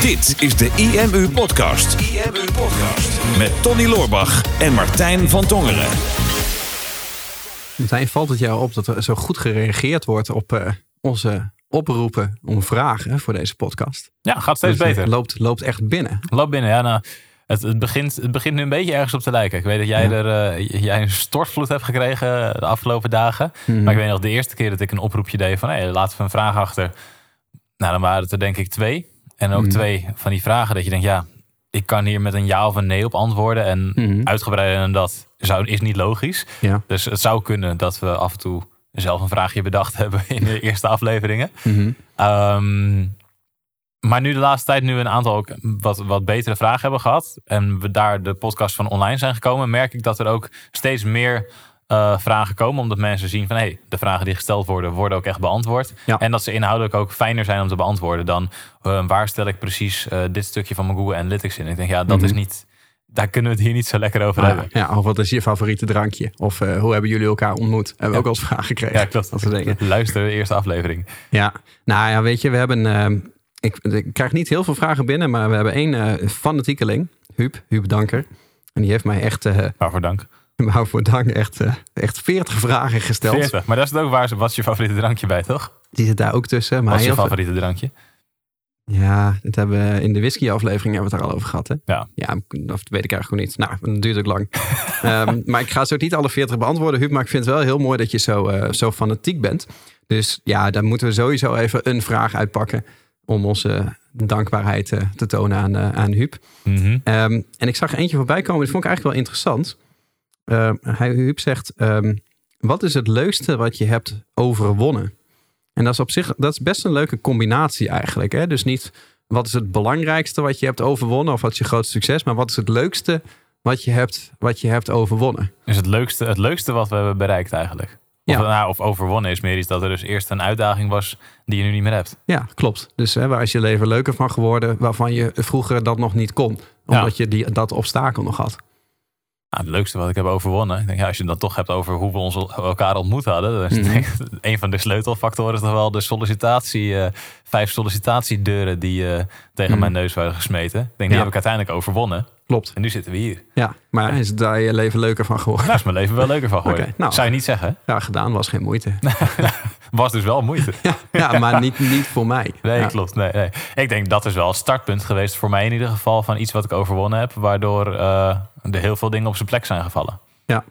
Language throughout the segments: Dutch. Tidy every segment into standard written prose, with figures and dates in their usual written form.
Dit is de IMU Podcast. IMU Podcast. Met Tonnie Loorbach en Martijn van Tongeren. Martijn, valt het jou op dat er zo goed gereageerd wordt op onze oproepen om vragen voor deze podcast? Ja, gaat steeds beter. Het loopt echt binnen. Loopt binnen, ja. Nou, het begint nu een beetje ergens op te lijken. Ik weet dat jij jij een stortvloed hebt gekregen de afgelopen dagen. Mm. Maar ik weet nog de eerste keer dat ik een oproepje deed van hey, laten we een vraag achter. Nou, dan waren het er denk ik 2. En ook 2 van die vragen dat je denkt, ja, ik kan hier met een ja of een nee op antwoorden. En uitgebreider dan dat is niet logisch. Ja. Dus het zou kunnen dat we af en toe zelf een vraagje bedacht hebben in de eerste afleveringen. Mm-hmm. Maar nu de laatste tijd een aantal ook wat betere vragen hebben gehad. En we daar de podcast van online zijn gekomen. Merk ik dat er ook steeds meer vragen komen. Omdat mensen zien van hey, de vragen die gesteld worden ook echt beantwoord. Ja. En dat ze inhoudelijk ook fijner zijn om te beantwoorden dan waar stel ik precies dit stukje van mijn Google Analytics in. Ik denk dat is niet... Daar kunnen we het hier niet zo lekker over hebben. Ja, of wat is je favoriete drankje? Of hoe hebben jullie elkaar ontmoet? Hebben we ook wel eens vragen gekregen. Ja, klopt. Dat soort dingen. Luister de eerste aflevering. Ja, nou ja, weet je, we hebben... Ik krijg niet heel veel vragen binnen, maar we hebben 1 fanatiekeling. Huub Danker. En die heeft mij echt... Waarvoor dank. Waarvoor dank. Echt 40 vragen gesteld. 40, maar dat is het ook waar ze... Wat is je favoriete drankje bij, toch? Die zit daar ook tussen. Maar wat is je favoriete drankje? Ja, dat hebben we in de whisky-aflevering hebben we het er al over gehad. Hè? Ja, dat weet ik eigenlijk niet. Nou, dat duurt ook lang. Maar ik ga zo niet alle 40 beantwoorden, Huub. Maar ik vind het wel heel mooi dat je zo fanatiek bent. Dus ja, daar moeten we sowieso even een vraag uitpakken. Om onze dankbaarheid te tonen aan Huub. Mm-hmm. En ik zag eentje voorbij komen. Die vond ik eigenlijk wel interessant. Huub zegt... wat is het leukste wat je hebt overwonnen? En dat is op zich best een leuke combinatie eigenlijk. Hè? Dus niet wat is het belangrijkste wat je hebt overwonnen... of wat is je grootste succes... maar wat is het leukste wat je hebt overwonnen? Dus het leukste wat we hebben bereikt eigenlijk? Of overwonnen is meer iets dat er dus eerst een uitdaging was... die je nu niet meer hebt. Ja, klopt. Dus hè, waar is je leven leuker van geworden... waarvan je vroeger dat nog niet kon? Omdat je dat obstakel nog had. Nou, het leukste wat ik heb overwonnen... Ik denk, als je het dan toch hebt over hoe we elkaar ontmoet hadden... dan is het een van de sleutelfactoren is toch wel de sollicitatie... 5 sollicitatiedeuren die tegen mijn neus waren gesmeten. Ik denk, die heb ik uiteindelijk overwonnen. Klopt. En nu zitten we hier. Ja, maar is daar je leven leuker van geworden? Nou, is mijn leven wel leuker van geworden. Okay, nou, zou je niet zeggen? Ja, gedaan was geen moeite. Was dus wel moeite. Ja, maar niet voor mij. Nee, ja. Klopt. Nee. Ik denk dat is wel het startpunt geweest voor mij in ieder geval... van iets wat ik overwonnen heb... waardoor er heel veel dingen op zijn plek zijn gevallen. Ja.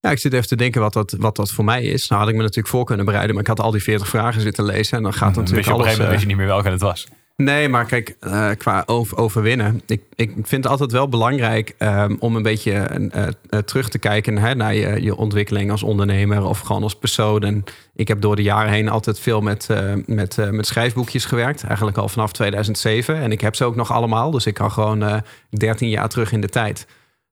Ja, ik zit even te denken wat dat voor mij is. Nou had ik me natuurlijk voor kunnen bereiden... maar ik had al die 40 vragen zitten lezen... en dan gaat natuurlijk alles... Op een gegeven moment weet je niet meer welke het was. Nee, maar kijk, qua overwinnen. Ik vind het altijd wel belangrijk om een beetje terug te kijken naar je ontwikkeling als ondernemer of gewoon als persoon. En ik heb door de jaren heen altijd veel met schrijfboekjes gewerkt. Eigenlijk al vanaf 2007. En ik heb ze ook nog allemaal. Dus ik kan gewoon 13 jaar terug in de tijd.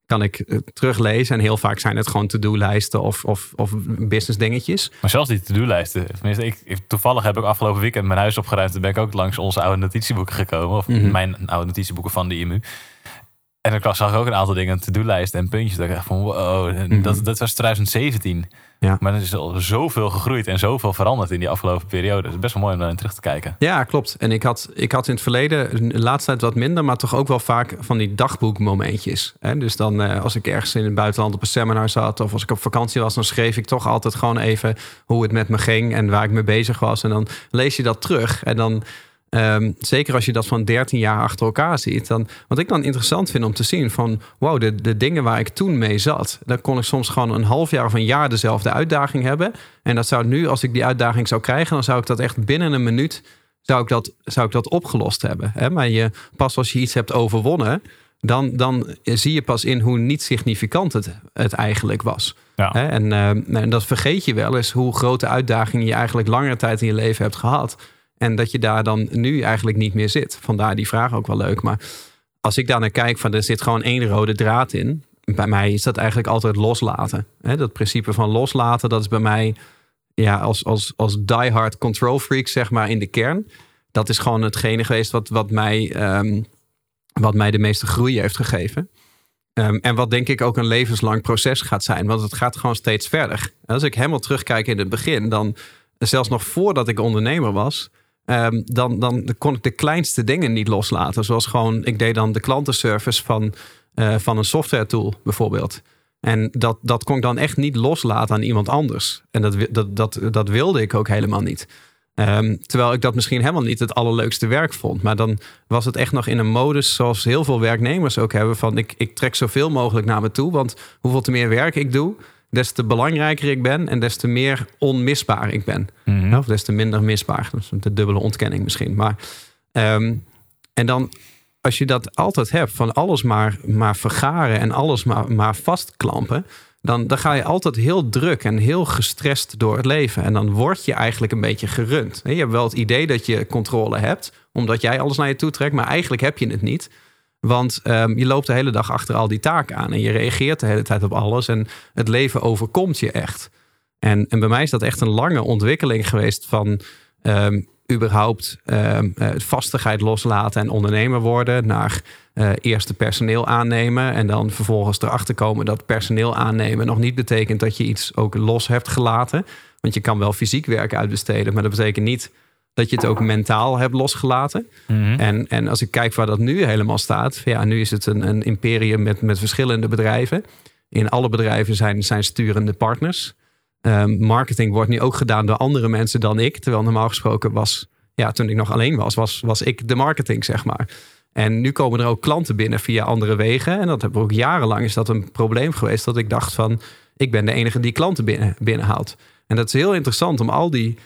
Kan ik teruglezen. En heel vaak zijn het gewoon to-do-lijsten of business dingetjes. Maar zelfs die to-do-lijsten. Tenminste, toevallig heb ik afgelopen weekend mijn huis opgeruimd. En ben ik ook langs onze oude notitieboeken gekomen. Of mijn oude notitieboeken van de IMU. En dan zag ik ook een aantal dingen. To-do-lijsten en puntjes. Dat ik dacht van wow. Dat was 2017. Ja. Maar er is al zoveel gegroeid. En zoveel veranderd in die afgelopen periode. Het is best wel mooi om daarin terug te kijken. Ja, klopt. En ik had in het verleden, de laatste tijd wat minder... maar toch ook wel vaak van die dagboekmomentjes. Dus dan als ik ergens in het buitenland op een seminar zat... of als ik op vakantie was, dan schreef ik toch altijd gewoon even... hoe het met me ging en waar ik mee bezig was. En dan lees je dat terug. En dan... zeker als je dat van 13 jaar achter elkaar ziet. Wat ik dan interessant vind om te zien van... wow, de dingen waar ik toen mee zat... dan kon ik soms gewoon een half jaar of een jaar dezelfde uitdaging hebben. En dat zou nu, als ik die uitdaging zou krijgen... dan zou ik dat echt binnen een minuut zou ik dat opgelost hebben. Hè? Maar pas als je iets hebt overwonnen... Dan zie je pas in hoe niet significant het eigenlijk was. Ja. Hè? En dat vergeet je wel eens... hoe grote uitdagingen je eigenlijk langere tijd in je leven hebt gehad... En dat je daar dan nu eigenlijk niet meer zit. Vandaar die vraag ook wel leuk. Maar als ik daar naar kijk, er zit gewoon 1 rode draad in. Bij mij is dat eigenlijk altijd loslaten. Dat principe van loslaten, dat is bij mij... ja, als diehard control freak, zeg maar, in de kern. Dat is gewoon hetgene geweest wat mij de meeste groei heeft gegeven. En wat denk ik ook een levenslang proces gaat zijn. Want het gaat gewoon steeds verder. Als ik helemaal terugkijk in het begin, dan... zelfs nog voordat ik ondernemer was... Dan kon ik de kleinste dingen niet loslaten. Zoals gewoon, ik deed dan de klantenservice van een software tool bijvoorbeeld. En dat kon ik dan echt niet loslaten aan iemand anders. En dat wilde ik ook helemaal niet. Terwijl ik dat misschien helemaal niet het allerleukste werk vond. Maar dan was het echt nog in een modus zoals heel veel werknemers ook hebben. Van ik trek zoveel mogelijk naar me toe. Want hoeveel te meer werk ik doe, des te belangrijker ik ben. En des te meer onmisbaar ik ben. Mm-hmm. Of des te minder misbaar. Dat is de dubbele ontkenning misschien. Maar, en dan als je dat altijd hebt. Van alles maar vergaren en alles maar vastklampen. Dan ga je altijd heel druk en heel gestrest door het leven. En dan word je eigenlijk een beetje gerund. Je hebt wel het idee dat je controle hebt, omdat jij alles naar je toe trekt, maar eigenlijk heb je het niet. Want je loopt de hele dag achter al die taken aan en je reageert de hele tijd op alles en het leven overkomt je echt. En bij mij is dat echt een lange ontwikkeling geweest van überhaupt vastigheid loslaten en ondernemer worden naar eerst de personeel aannemen en dan vervolgens erachter komen dat personeel aannemen nog niet betekent dat je iets ook los hebt gelaten. Want je kan wel fysiek werk uitbesteden, maar dat betekent niet dat je het ook mentaal hebt losgelaten. Mm-hmm. En als ik kijk waar dat nu helemaal staat, ja, nu is het een imperium met verschillende bedrijven. In alle bedrijven zijn sturende partners. Marketing wordt nu ook gedaan door andere mensen dan ik. Terwijl normaal gesproken was, ja, toen ik nog alleen was ik de marketing, zeg maar. En nu komen er ook klanten binnen via andere wegen. En dat hebben we ook jarenlang, is dat een probleem geweest. Dat ik dacht van, ik ben de enige die klanten binnenhaalt. En dat is heel interessant om al die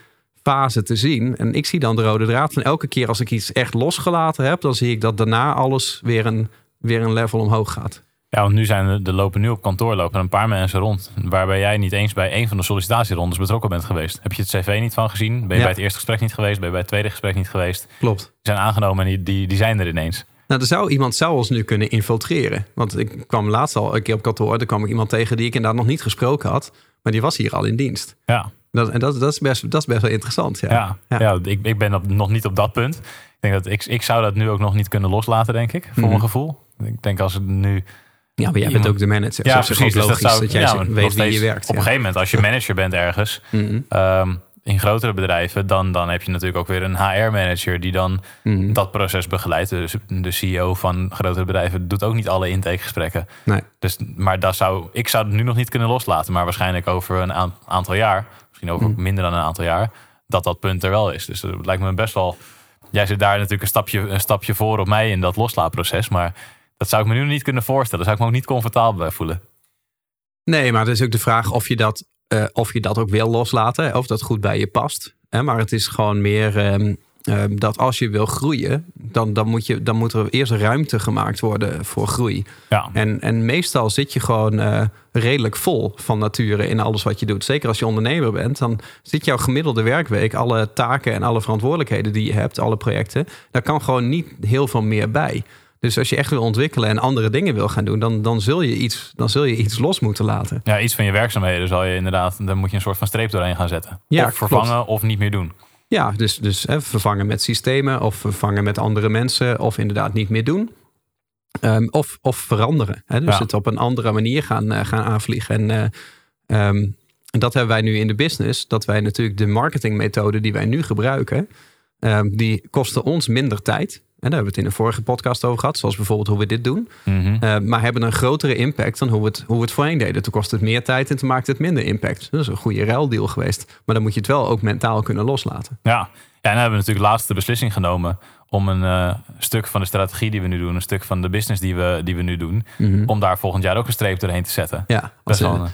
fasen te zien. En ik zie dan de rode draad van elke keer als ik iets echt losgelaten heb, dan zie ik dat daarna alles weer een level omhoog gaat. Ja, want nu lopen er een paar mensen rond waarbij jij niet eens bij één van de sollicitatierondes betrokken bent geweest. Heb je het cv niet van gezien? Ben je bij het eerste gesprek niet geweest? Ben je bij het tweede gesprek niet geweest? Klopt. Die zijn aangenomen en die zijn er ineens. Nou, iemand zou ons nu kunnen infiltreren. Want ik kwam laatst al een keer op kantoor. Daar kwam ik iemand tegen die ik inderdaad nog niet gesproken had. Maar die was hier al in dienst. Ja. Dat is best wel interessant. Ja, ik ben nog niet op dat punt. Ik denk dat ik zou dat nu ook nog niet kunnen loslaten, denk ik. Voor mijn gevoel. Ik denk als het nu... Ja, maar jij bent ook de manager. Ja, precies. Ook logisch dat jij weet wie je werkt. Op een gegeven moment, als je manager bent ergens... in grotere bedrijven, dan heb je natuurlijk ook weer een HR-manager... die dan dat proces begeleidt. Dus de CEO van grotere bedrijven doet ook niet alle intakegesprekken. Nee. Dus, maar ik zou het nu nog niet kunnen loslaten. Maar waarschijnlijk over een aantal jaar... misschien over minder dan een aantal jaar... dat punt er wel is. Dus dat lijkt me best wel... Jij zit daar natuurlijk een stapje voor op mij... in dat loslaatproces, maar... Dat zou ik me nu niet kunnen voorstellen. Daar zou ik me ook niet comfortabel bij voelen. Nee, maar het is ook de vraag of je dat ook wil loslaten. Of dat goed bij je past. Maar het is gewoon meer dat als je wil groeien... Dan moet er eerst ruimte gemaakt worden voor groei. Ja. En meestal zit je gewoon redelijk vol van nature in alles wat je doet. Zeker als je ondernemer bent. Dan zit jouw gemiddelde werkweek... alle taken en alle verantwoordelijkheden die je hebt, alle projecten... daar kan gewoon niet heel veel meer bij... Dus als je echt wil ontwikkelen en andere dingen wil gaan doen... dan zul je iets los moeten laten. Ja, iets van je werkzaamheden zal je inderdaad... daar moet je een soort van streep doorheen gaan zetten. Ja, of vervangen, klopt. Of niet meer doen. Ja, dus vervangen met systemen... of vervangen met andere mensen... of inderdaad niet meer doen. Of veranderen. Hè? Dus het op een andere manier gaan aanvliegen. En dat hebben wij nu in de business. Dat wij natuurlijk de marketingmethode die wij nu gebruiken... die kosten ons minder tijd... En daar hebben we het in de vorige podcast over gehad. Zoals bijvoorbeeld hoe we dit doen. Mm-hmm. Maar hebben een grotere impact dan hoe we het voorheen deden. Toen kost het meer tijd en toen maakte het minder impact. Dat is een goede ruildeal geweest. Maar dan moet je het wel ook mentaal kunnen loslaten. Ja, en dan hebben we natuurlijk laatst de beslissing genomen... om een stuk van de strategie die we nu doen... een stuk van de business die we nu doen... om daar volgend jaar ook een streep doorheen te zetten. Ja,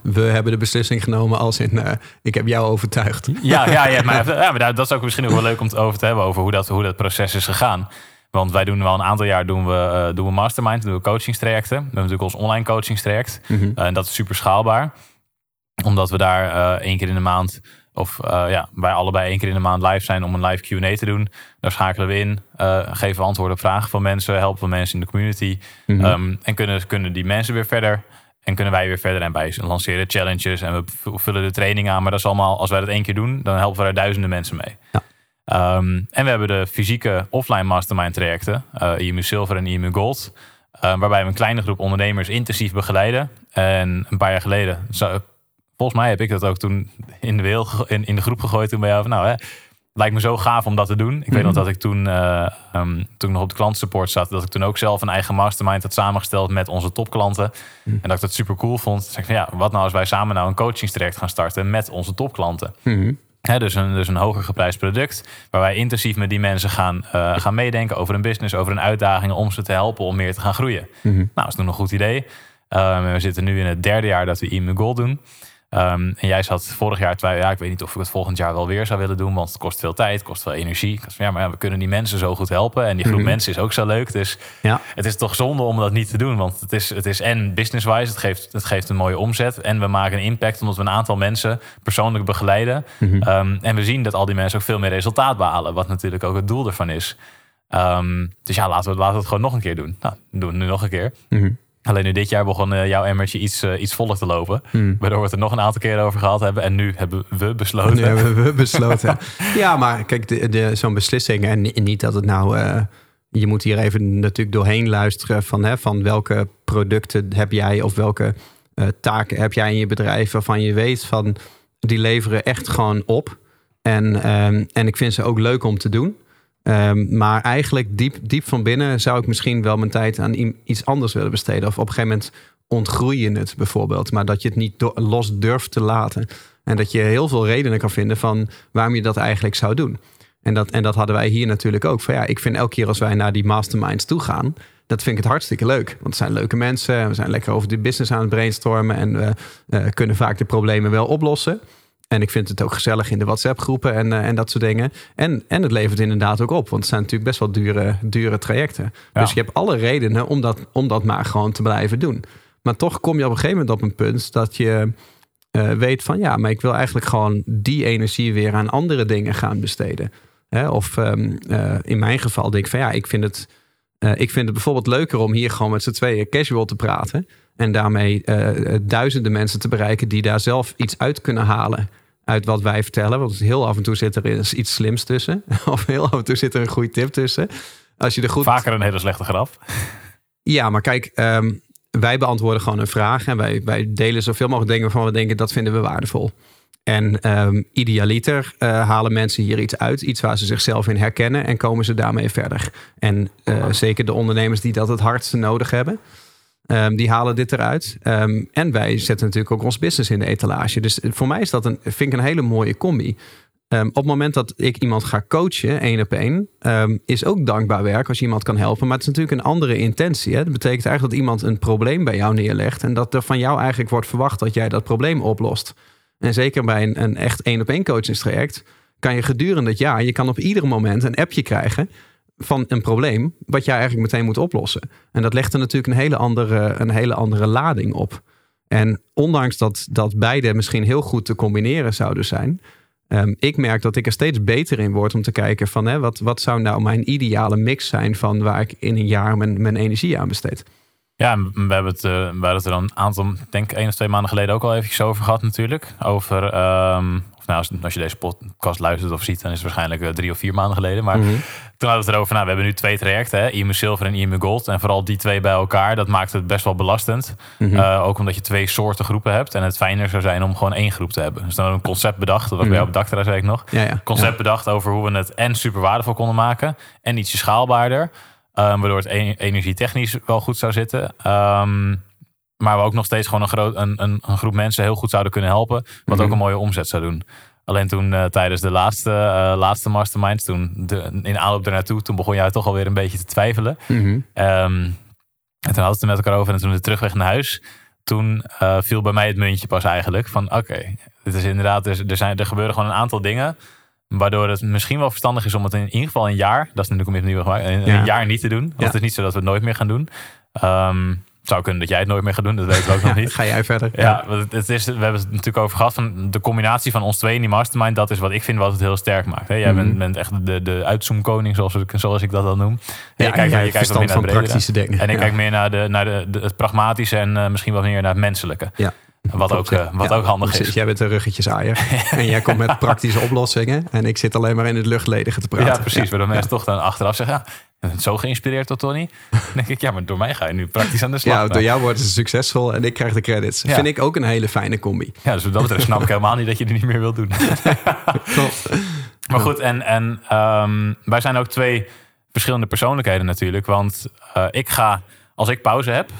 we hebben de beslissing genomen als in... ik heb jou overtuigd. Ja, maar dat is ook misschien ook wel leuk om het over te hebben... over hoe dat proces is gegaan. Want wij doen wel een aantal jaar doen we mastermind, doen we coachingstrajecten. We hebben natuurlijk ons online coachingstraject. En dat is super schaalbaar. Omdat we daar één keer in de maand... wij allebei één keer in de maand live zijn om een live Q&A te doen. Daar schakelen we in, geven we antwoorden op vragen van mensen... helpen we mensen in de community. En kunnen die mensen weer verder... En kunnen wij weer verder en wij lanceren challenges... en we vullen de training aan. Maar dat is allemaal, als wij dat één keer doen... dan helpen we daar duizenden mensen mee. Ja. En we hebben de fysieke offline mastermind trajecten, IMU Silver en IMU Gold, waarbij we een kleine groep ondernemers intensief begeleiden. En een paar jaar geleden, volgens mij heb ik dat ook toen in de groep gegooid toen bij jou van, Lijkt me zo gaaf om dat te doen. Ik weet nog dat ik toen nog op de klantensupport zat, dat ik toen ook zelf een eigen mastermind had samengesteld met onze topklanten. En dat ik dat super cool vond. Dus ik van, ja, wat nou als wij samen nou een coachingstraject gaan starten met onze topklanten? He, dus een hoger geprijsd product, waar wij intensief met die mensen gaan meedenken over een business, over een uitdaging, om ze te helpen om meer te gaan groeien. Nou, dat is toen een goed idee. We zitten nu in het derde jaar dat we IMU Gold doen. En jij zat vorig jaar twijfelen, ja, ik weet niet of ik het volgend jaar wel weer zou willen doen, want het kost veel tijd, het kost veel energie. Ja, maar ja, we kunnen die mensen zo goed helpen en die groep mensen is ook zo leuk. Dus ja, het is toch zonde om dat niet te doen, want het is en business-wise, het geeft een mooie omzet en we maken een impact omdat we een aantal mensen persoonlijk begeleiden. En we zien dat al die mensen ook veel meer resultaat behalen, wat natuurlijk ook het doel ervan is. Dus ja, laten we het gewoon nog een keer doen. Nou, doen we nu nog een keer. Alleen nu dit jaar begon jouw emmertje iets voller te lopen. Waardoor we het er nog een aantal keren over gehad hebben. En nu hebben we besloten. Ja, maar kijk, zo'n beslissing. En niet dat het nou... je moet hier even natuurlijk doorheen luisteren van welke producten heb jij... of welke taken heb jij in je bedrijf waarvan je weet van... die leveren echt gewoon op. En ik vind ze ook leuk om te doen. Maar eigenlijk diep van binnen zou ik misschien wel mijn tijd aan iets anders willen besteden. Of op een gegeven moment ontgroei je het bijvoorbeeld. Maar dat je het niet los durft te laten. En dat je heel veel redenen kan vinden van waarom je dat eigenlijk zou doen. En dat hadden wij hier natuurlijk ook. Van ja, ik vind elke keer als wij naar die masterminds toe gaan, dat vind ik het hartstikke leuk. Want het zijn leuke mensen. We zijn lekker over de business aan het brainstormen. En we kunnen vaak de problemen wel oplossen. En ik vind het ook gezellig in de WhatsApp-groepen en dat soort dingen. En het levert inderdaad ook op. Want het zijn natuurlijk best wel dure trajecten. Ja. Dus je hebt alle redenen om dat maar gewoon te blijven doen. Maar toch kom je op een gegeven moment op een punt dat je weet van... ja, maar ik wil eigenlijk gewoon die energie weer aan andere dingen gaan besteden. Hè? Of in mijn geval denk ik van ja, ik vind het bijvoorbeeld leuker om hier gewoon met z'n tweeën casual te praten. En daarmee duizenden mensen te bereiken die daar zelf iets uit kunnen halen. Uit wat wij vertellen. Want heel af en toe zit er iets slims tussen. Of heel af en toe zit er een goede tip tussen. Als je er goed... Vaker een hele slechte grap. Ja, maar kijk, wij beantwoorden gewoon een vraag. En wij delen zoveel mogelijk dingen waarvan we denken dat vinden we waardevol. En idealiter halen mensen hier iets uit. Iets waar ze zichzelf in herkennen. En komen ze daarmee verder. En zeker de ondernemers die dat het hardste nodig hebben. Die halen dit eruit. En wij zetten natuurlijk ook ons business in de etalage. Dus voor mij is dat vind ik een hele mooie combi. Op het moment dat ik iemand ga coachen, 1 op 1... is ook dankbaar werk als je iemand kan helpen. Maar het is natuurlijk een andere intentie. Hè? Dat betekent eigenlijk dat iemand een probleem bij jou neerlegt... en dat er van jou eigenlijk wordt verwacht dat jij dat probleem oplost. En zeker bij een echt 1 op 1 coachingstraject... kan je gedurende het jaar, je kan op ieder moment een appje krijgen... van een probleem wat jij eigenlijk meteen moet oplossen. En dat legt er natuurlijk een hele andere lading op. En ondanks dat beide misschien heel goed te combineren zouden zijn... ik merk dat ik er steeds beter in word om te kijken van... wat zou nou mijn ideale mix zijn van waar ik in een jaar mijn energie aan besteed. Ja, we hebben het er een aantal, denk 1 of 2 maanden geleden... ook al eventjes over gehad natuurlijk, over... Nou, als je deze podcast luistert of ziet... dan is het waarschijnlijk 3 of 4 maanden geleden. Maar toen hadden we het erover van... we hebben nu 2 trajecten, hè? IMU Silver en IMU Gold. En vooral die 2 bij elkaar, dat maakt het best wel belastend. Ook omdat je 2 soorten groepen hebt. En het fijner zou zijn om gewoon 1 groep te hebben. Dus dan hebben we een concept bedacht. Dat was bij jou op Daktra, zei ik nog. Ja. Concept bedacht over hoe we het en super waardevol konden maken... en ietsje schaalbaarder. Waardoor het energietechnisch wel goed zou zitten... maar we ook nog steeds gewoon een groep mensen heel goed zouden kunnen helpen. Wat ook een mooie omzet zou doen. Alleen toen tijdens de laatste masterminds, in aanloop ernaartoe... toen begon jij toch alweer een beetje te twijfelen. En toen hadden we het er met elkaar over. En toen de terugweg naar huis... toen viel bij mij het muntje pas eigenlijk. Van oké, dit is inderdaad... Er gebeuren gewoon een aantal dingen... waardoor het misschien wel verstandig is om het in ieder geval een jaar... dat is natuurlijk opnieuw gemaakt, een jaar niet te doen. Want het is niet zo dat we het nooit meer gaan doen. Zou kunnen dat jij het nooit meer gaat doen, dat weten we ook nog niet. Ga jij verder. Ja, we hebben het natuurlijk over gehad van de combinatie van ons 2 in die mastermind. Dat is wat ik vind wat het heel sterk maakt. Hè? Jij bent echt de uitzoomkoning, zoals ik dat dan noem. Ja, je kijkt meer naar praktische dingen. En ik kijk meer naar het pragmatische en misschien wat meer naar het menselijke. Ja. Wat ook handig is. Jij bent een ruggetjesaaier. En jij komt met praktische oplossingen. En ik zit alleen maar in het luchtledige te praten. Ja, precies. Waardoor mensen toch dan achteraf zeggen... zo geïnspireerd door Tonnie. Dan denk ik, ja, maar door mij ga je nu praktisch aan de slag. Ja, door jou wordt het succesvol en ik krijg de credits. Ja. Vind ik ook een hele fijne combi. Ja, dus wat dat betreft snap ik helemaal niet dat je dit niet meer wilt doen. Klopt. Maar goed, en wij zijn ook twee verschillende persoonlijkheden natuurlijk. Want als ik pauze heb,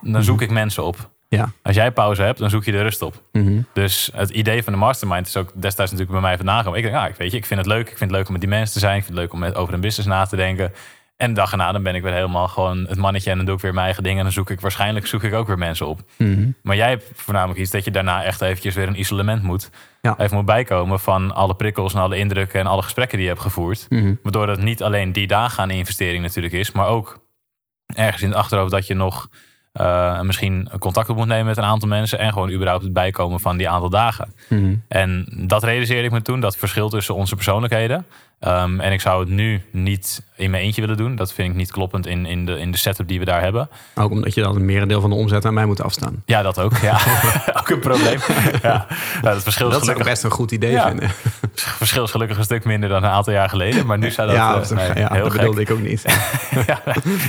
dan zoek ik mensen op. Ja. Als jij pauze hebt, dan zoek je de rust op. Mm-hmm. Dus het idee van de mastermind is ook destijds natuurlijk bij mij vandaan gekomen. Ik denk, ik vind het leuk. Ik vind het leuk om met die mensen te zijn. Ik vind het leuk om over een business na te denken. En de dag erna, dan ben ik weer helemaal gewoon het mannetje. En dan doe ik weer mijn eigen dingen. En dan zoek ik ook weer mensen op. Mm-hmm. Maar jij hebt voornamelijk iets dat je daarna echt eventjes weer een isolement moet. Ja. Even moet bijkomen van alle prikkels en alle indrukken en alle gesprekken die je hebt gevoerd. Mm-hmm. Waardoor het niet alleen die dagen aan de investering natuurlijk is. Maar ook ergens in het achterhoofd dat je nog... misschien contact op moet nemen met een aantal mensen... en gewoon überhaupt het bijkomen van die aantal dagen. Mm-hmm. En dat realiseerde ik me toen, dat verschil tussen onze persoonlijkheden. En ik zou het nu niet in mijn eentje willen doen. Dat vind ik niet kloppend in de setup die we daar hebben. Ook omdat je dan een merendeel van de omzet aan mij moet afstaan. Ja, dat ook. Ja. Ook een probleem. Ja. Nou, dat verschil is gelukkig... zou ik best een goed idee vinden. Het verschil is gelukkig een stuk minder dan een aantal jaar geleden. Maar nu zou dat... heel dat bedoelde ik ook niet.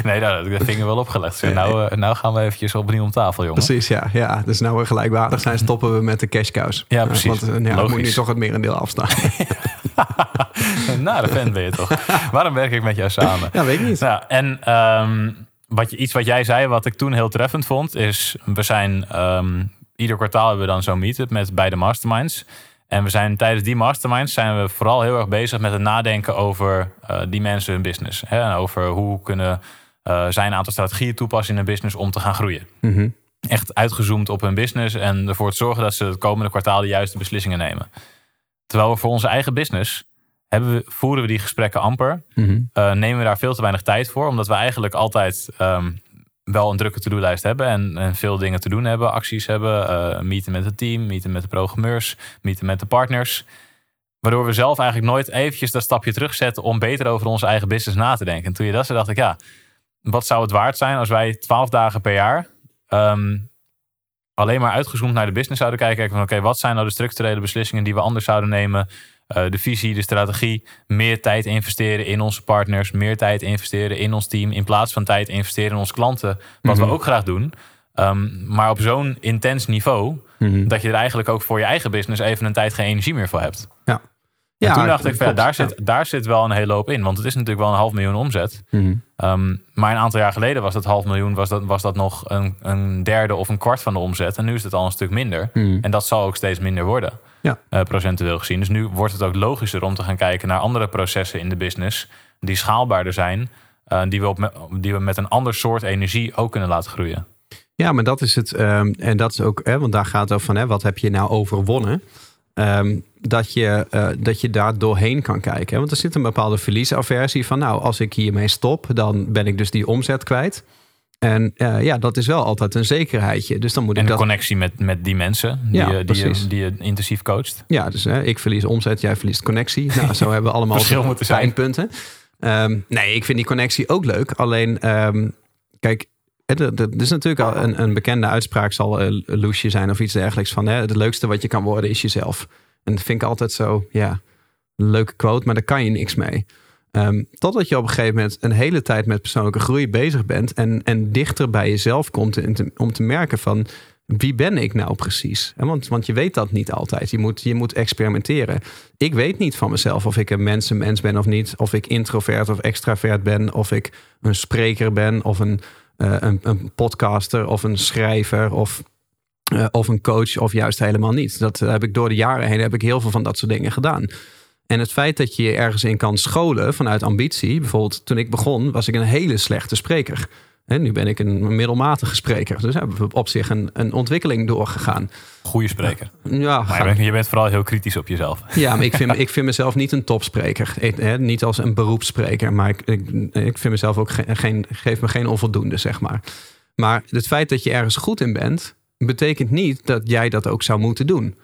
Dat vinger wel opgelegd. Zo, nou gaan we eventjes opnieuw om tafel, jongen. Precies, ja. Dus nou we gelijkwaardig zijn, stoppen we met de cash cows. Ja, precies. Want ik moet nu toch het merendeel afstaan. Nou, de fan ben je toch. Waarom werk ik met jou samen? Ja, weet ik niet. Nou, en iets wat jij zei, wat ik toen heel treffend vond... is, we zijn ieder kwartaal hebben we dan zo'n meet-up met beide masterminds. En we zijn tijdens die masterminds zijn we vooral heel erg bezig met het nadenken... over die mensen hun business. Hè? En over hoe kunnen zij een aantal strategieën toepassen in hun business om te gaan groeien. Mm-hmm. Echt uitgezoomd op hun business en ervoor te zorgen... dat ze het komende kwartaal de juiste beslissingen nemen. Terwijl we voor onze eigen business... voeren we die gesprekken amper. Mm-hmm. Nemen we daar veel te weinig tijd voor. Omdat we eigenlijk altijd wel een drukke to-do-lijst hebben. En veel dingen te doen hebben. Acties hebben. Meeten met het team. Meeten met de programmeurs. Meeten met de partners. Waardoor we zelf eigenlijk nooit eventjes dat stapje terugzetten. Om beter over onze eigen business na te denken. En toen je dat zei, dacht ik. Wat zou het waard zijn als wij 12 dagen per jaar... alleen maar uitgezoomd naar de business zouden kijken. Kijken van wat zijn nou de structurele beslissingen die we anders zouden nemen... de visie, de strategie, meer tijd investeren in onze partners... meer tijd investeren in ons team... in plaats van tijd investeren in onze klanten... wat we ook graag doen. Maar op zo'n intens niveau... dat je er eigenlijk ook voor je eigen business... even een tijd geen energie meer voor hebt. Ja. En toen dacht ik, daar zit wel een hele hoop in. Want het is natuurlijk wel een 500.000 omzet. Mm-hmm. Maar een aantal jaar geleden was dat 500.000... was dat nog een derde of een kwart van de omzet. En nu is het al een stuk minder. Mm-hmm. En dat zal ook steeds minder worden. Ja. Procentueel gezien. Dus nu wordt het ook logischer om te gaan kijken... naar andere processen in de business... die schaalbaarder zijn... die we met een ander soort energie ook kunnen laten groeien. Ja, maar dat is het. En dat is ook... want daar gaat het over van... wat heb je nou overwonnen... Dat je daar doorheen kan kijken. Want er zit een bepaalde verliesaversie van... als ik hiermee stop, dan ben ik dus die omzet kwijt. En dat is wel altijd een zekerheidje. Dus dan moet en ik de connectie met die mensen die je intensief coacht. Ja, dus ik verlies omzet, jij verliest connectie. Zo hebben we allemaal pijnpunten. Ik vind die connectie ook leuk. Alleen, kijk... Het is natuurlijk al een bekende uitspraak, zal loesje zijn of iets dergelijks. Van het leukste wat je kan worden is jezelf. En dat vind ik altijd zo, een leuke quote, maar daar kan je niks mee. Totdat je op een gegeven moment een hele tijd met persoonlijke groei bezig bent. En dichter bij jezelf komt om te merken van wie ben ik nou precies? Want je weet dat niet altijd. Je moet experimenteren. Ik weet niet van mezelf of ik een mensenmens ben of niet. Of ik introvert of extravert ben. Of ik een spreker ben of een podcaster of een schrijver of een coach of juist helemaal niet. Dat heb ik door de jaren heen heel veel van dat soort dingen gedaan. En het feit dat je ergens in kan scholen vanuit ambitie... bijvoorbeeld toen ik begon was ik een hele slechte spreker. En nu ben ik een middelmatige spreker. Dus hebben we op zich een ontwikkeling doorgegaan. Goeie spreker. Maar je bent vooral heel kritisch op jezelf. Ja, maar ik vind mezelf niet een topspreker. Niet als een beroepsspreker. Maar ik vind mezelf ook geef me geen onvoldoende, zeg maar. Maar het feit dat je ergens goed in bent... betekent niet dat jij dat ook zou moeten doen.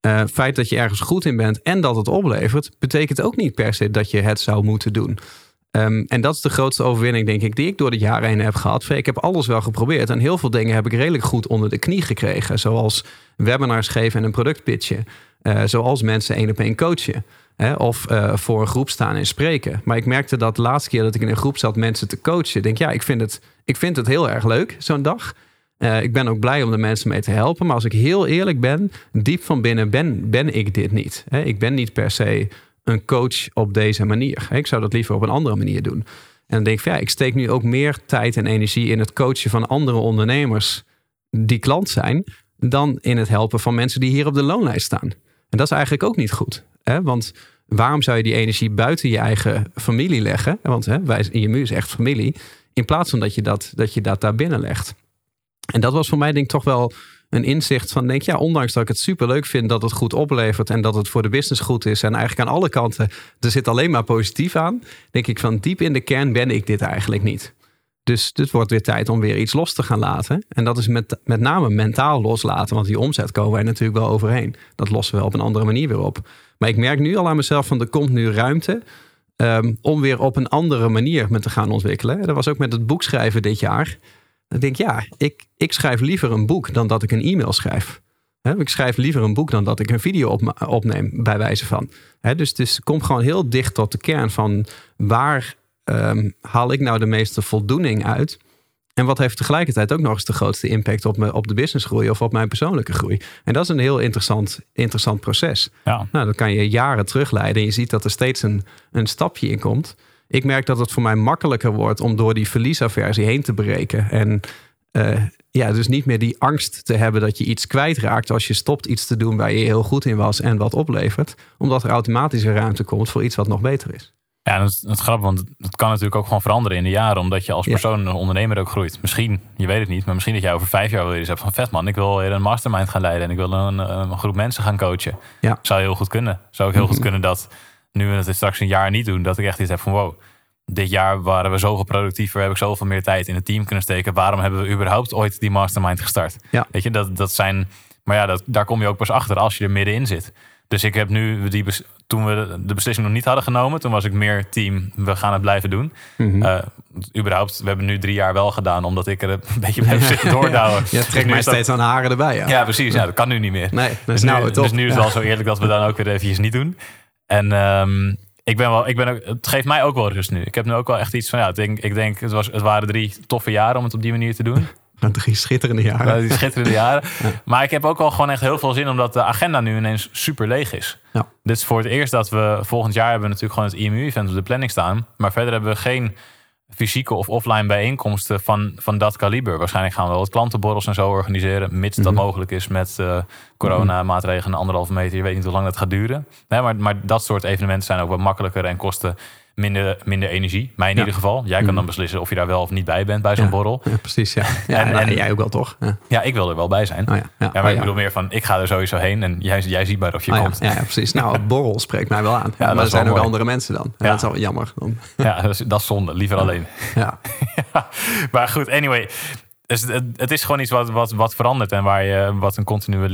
Het feit dat je ergens goed in bent en dat het oplevert... betekent ook niet per se dat je het zou moeten doen... en dat is de grootste overwinning, denk ik, die ik door de jaren heen heb gehad. Ik heb alles wel geprobeerd en heel veel dingen heb ik redelijk goed onder de knie gekregen. Zoals webinars geven en een product pitchen. Zoals mensen 1-op-1 coachen. Of voor een groep staan en spreken. Maar ik merkte dat de laatste keer dat ik in een groep zat mensen te coachen. Ik denk, ik vind het heel erg leuk, zo'n dag. Ik ben ook blij om de mensen mee te helpen. Maar als ik heel eerlijk ben, diep van binnen ben ik dit niet. Ik ben niet per se... een coach op deze manier. Ik zou dat liever op een andere manier doen. En dan denk ik, ja, ik steek nu ook meer tijd en energie in het coachen van andere ondernemers die klant zijn, dan in het helpen van mensen die hier op de loonlijst staan. En dat is eigenlijk ook niet goed. Hè? Want waarom zou je die energie buiten je eigen familie leggen? Want hè, wij IMU is echt familie. In plaats van dat je dat daar binnen legt. En dat was voor mij denk ik toch wel een inzicht van denk ja, ondanks dat ik het superleuk vind dat het goed oplevert en dat het voor de business goed is en eigenlijk aan alle kanten, er zit alleen maar positief aan, denk ik van diep in de kern ben ik dit eigenlijk niet. Dus dit wordt weer tijd om weer iets los te gaan laten. En dat is met name mentaal loslaten, want die omzet komen wij natuurlijk wel overheen. Dat lossen we op een andere manier weer op. Maar ik merk nu al aan mezelf van er komt nu ruimte om weer op een andere manier me te gaan ontwikkelen. Dat was ook met het boekschrijven dit jaar. Ik denk, ja, ik schrijf liever een boek dan dat ik een e-mail schrijf. Ik schrijf liever een boek dan dat ik een video opneem, bij wijze van. Dus het komt gewoon heel dicht tot de kern van waar haal ik nou de meeste voldoening uit? En wat heeft tegelijkertijd ook nog eens de grootste impact op de businessgroei of op mijn persoonlijke groei? En dat is een heel interessant proces. Ja. Nou, dan kan je jaren terugleiden en je ziet dat er steeds een stapje in komt. Ik merk dat het voor mij makkelijker wordt om door die verliesaversie heen te breken. En dus niet meer die angst te hebben dat je iets kwijtraakt als je stopt iets te doen waar je heel goed in was en wat oplevert. Omdat er automatisch een ruimte komt voor iets wat nog beter is. Ja, dat is grappig, want dat kan natuurlijk ook gewoon veranderen in de jaren. Omdat je als persoon en ondernemer ook groeit. Misschien, je weet het niet, maar misschien dat jij over 5 jaar wel iets hebt van vet man. Ik wil weer een mastermind gaan leiden en ik wil een groep mensen gaan coachen. Ja. Zou heel goed kunnen. Zou ook heel goed kunnen dat nu we het straks een jaar niet doen, dat ik echt iets heb van wow, dit jaar waren we zoveel productiever, heb ik zoveel meer tijd in het team kunnen steken. Waarom hebben we überhaupt ooit die mastermind gestart? Ja. Weet je, dat zijn, maar ja, daar kom je ook pas achter als je er middenin zit. Dus ik heb nu, toen we de beslissing nog niet hadden genomen, toen was ik meer team, we gaan het blijven doen. Mm-hmm. Überhaupt, we hebben nu 3 jaar wel gedaan, omdat ik er een beetje bij zitten doordouwen. Ja, trek mij steeds aan de haren erbij. Ja, precies. Ja, dat kan nu niet meer. Nee, dus nu is het wel zo eerlijk dat we dan ook weer eventjes niet doen. En het geeft mij ook wel rust nu. Ik heb nu ook wel echt iets van, ja, ik denk, het waren 3 toffe jaren om het op die manier te doen. 3 schitterende jaren. Ja. Maar ik heb ook wel gewoon echt heel veel zin, omdat de agenda nu ineens super leeg is. Ja. Dit is voor het eerst dat we volgend jaar hebben natuurlijk gewoon het IMU-event op de planning staan. Maar verder hebben we geen fysieke of offline bijeenkomsten van dat kaliber. Waarschijnlijk gaan we wel wat klantenborrels en zo organiseren, mits dat mogelijk is met corona-maatregelen, 1,5 meter. Je weet niet hoe lang dat gaat duren. Nee, maar dat soort evenementen zijn ook wat makkelijker en kosten minder energie. Mij in ieder geval. Jij kan dan beslissen of je daar wel of niet bij bent bij zo'n borrel. Ja, precies, ja. Ja, en jij ook wel, toch? Ja. Ja, ik wil er wel bij zijn. Oh, ja. Ja, maar ik bedoel meer van, ik ga er sowieso heen en jij ziet maar of je komt. Ja, ja, precies. Nou, borrel spreekt mij wel aan. Ja, maar er zijn ook andere mensen dan. Ja. Dat is wel jammer. Dan. Ja, dat is zonde. Liever alleen. Ja. Ja. Maar goed, anyway. Dus het is gewoon iets wat verandert en wat een continue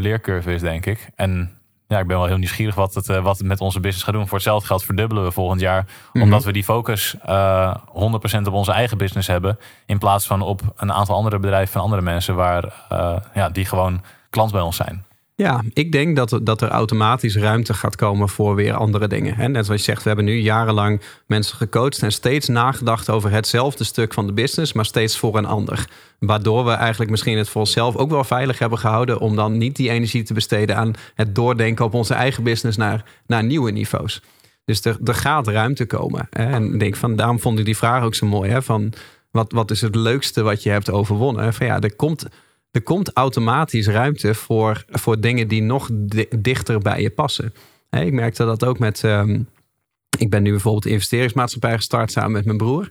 leercurve is, denk ik. En ja, ik ben wel heel nieuwsgierig wat het met onze business gaat doen. Voor hetzelfde geld verdubbelen we volgend jaar. Mm-hmm. Omdat we die focus 100% op onze eigen business hebben. In plaats van op een aantal andere bedrijven van andere mensen. Die gewoon klant bij ons zijn. Ja, ik denk dat er automatisch ruimte gaat komen voor weer andere dingen. En net zoals je zegt, we hebben nu jarenlang mensen gecoacht en steeds nagedacht over hetzelfde stuk van de business, maar steeds voor een ander. Waardoor we eigenlijk misschien het voor onszelf ook wel veilig hebben gehouden om dan niet die energie te besteden aan het doordenken op onze eigen business naar nieuwe niveaus. Dus er gaat ruimte komen. Hè? En ik denk daarom vond ik die vraag ook zo mooi. Hè? Van wat is het leukste wat je hebt overwonnen? Van ja, er komt automatisch ruimte voor dingen die nog dichter bij je passen. Ik merkte dat ook met... ik ben nu bijvoorbeeld een investeringsmaatschappij gestart samen met mijn broer.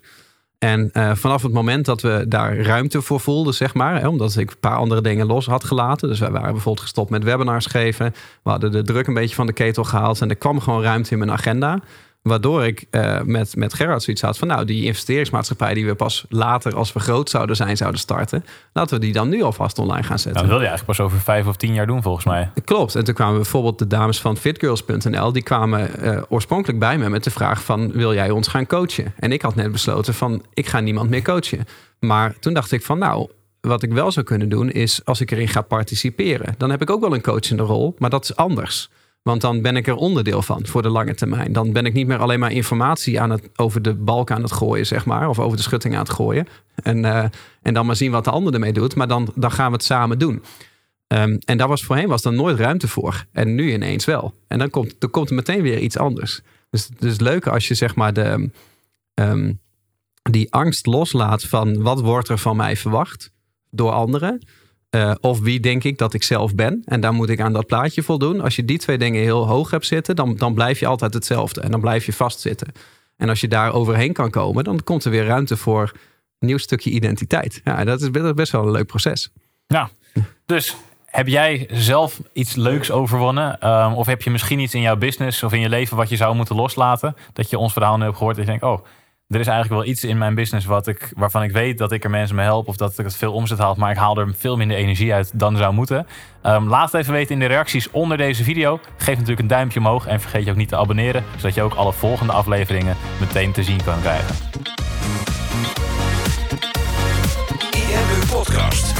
En vanaf het moment dat we daar ruimte voor voelden, zeg maar... omdat ik een paar andere dingen los had gelaten. Dus wij waren bijvoorbeeld gestopt met webinars geven. We hadden de druk een beetje van de ketel gehaald. En er kwam gewoon ruimte in mijn agenda. Waardoor ik met Gerard zoiets had van... nou, die investeringsmaatschappij die we pas later... als we groot zouden starten... laten we die dan nu alvast online gaan zetten. Nou, dat wilde je eigenlijk pas over 5 of 10 jaar doen volgens mij. Klopt. En toen kwamen bijvoorbeeld de dames van fitgirls.nl... die kwamen oorspronkelijk bij me met de vraag van... wil jij ons gaan coachen? En ik had net besloten van... ik ga niemand meer coachen. Maar toen dacht ik van nou... wat ik wel zou kunnen doen is... als ik erin ga participeren... dan heb ik ook wel een coachende rol, maar dat is anders... Want dan ben ik er onderdeel van voor de lange termijn. Dan ben ik niet meer alleen maar informatie over de balk aan het gooien, zeg maar. Of over de schutting aan het gooien. En dan maar zien wat de ander ermee doet. Maar dan gaan we het samen doen. En daar was voorheen dan nooit ruimte voor. En nu ineens wel. En dan komt er meteen weer iets anders. Dus het is leuk als je zeg maar die angst loslaat van wat wordt er van mij verwacht door anderen. Of wie denk ik dat ik zelf ben. En daar moet ik aan dat plaatje voldoen. Als je die twee dingen heel hoog hebt zitten, dan blijf je altijd hetzelfde. En dan blijf je vastzitten. En als je daar overheen kan komen, dan komt er weer ruimte voor een nieuw stukje identiteit. Ja, dat is best wel een leuk proces. Ja, dus heb jij zelf iets leuks overwonnen? Of heb je misschien iets in jouw business of in je leven wat je zou moeten loslaten? Dat je ons verhaal nu hebt gehoord en je denkt, oh, er is eigenlijk wel iets in mijn business waarvan ik weet dat ik er mensen mee help of dat ik het veel omzet haal, maar ik haal er veel minder energie uit dan zou moeten. Laat het even weten in de reacties onder deze video. Geef natuurlijk een duimpje omhoog en vergeet je ook niet te abonneren, zodat je ook alle volgende afleveringen meteen te zien kan krijgen. IMU Podcast.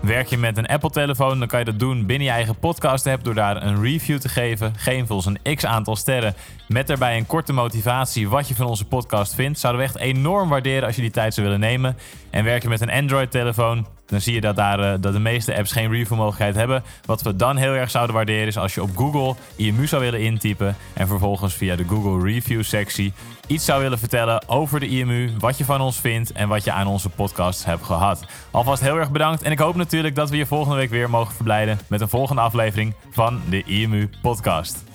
Werk je met een Apple-telefoon, dan kan je dat doen binnen je eigen podcast-app door daar een review te geven. Geef ons een x-aantal sterren met daarbij een korte motivatie wat je van onze podcast vindt. Zouden we echt enorm waarderen als je die tijd zou willen nemen. En werk je met een Android-telefoon, dan zie je dat de meeste apps geen reviewmogelijkheid hebben. Wat we dan heel erg zouden waarderen is als je op Google IMU zou willen intypen en vervolgens via de Google Review-sectie iets zou willen vertellen over de IMU, wat je van ons vindt en wat je aan onze podcast hebt gehad. Alvast heel erg bedankt en ik hoop natuurlijk dat we je volgende week weer mogen verblijden met een volgende aflevering van de IMU Podcast.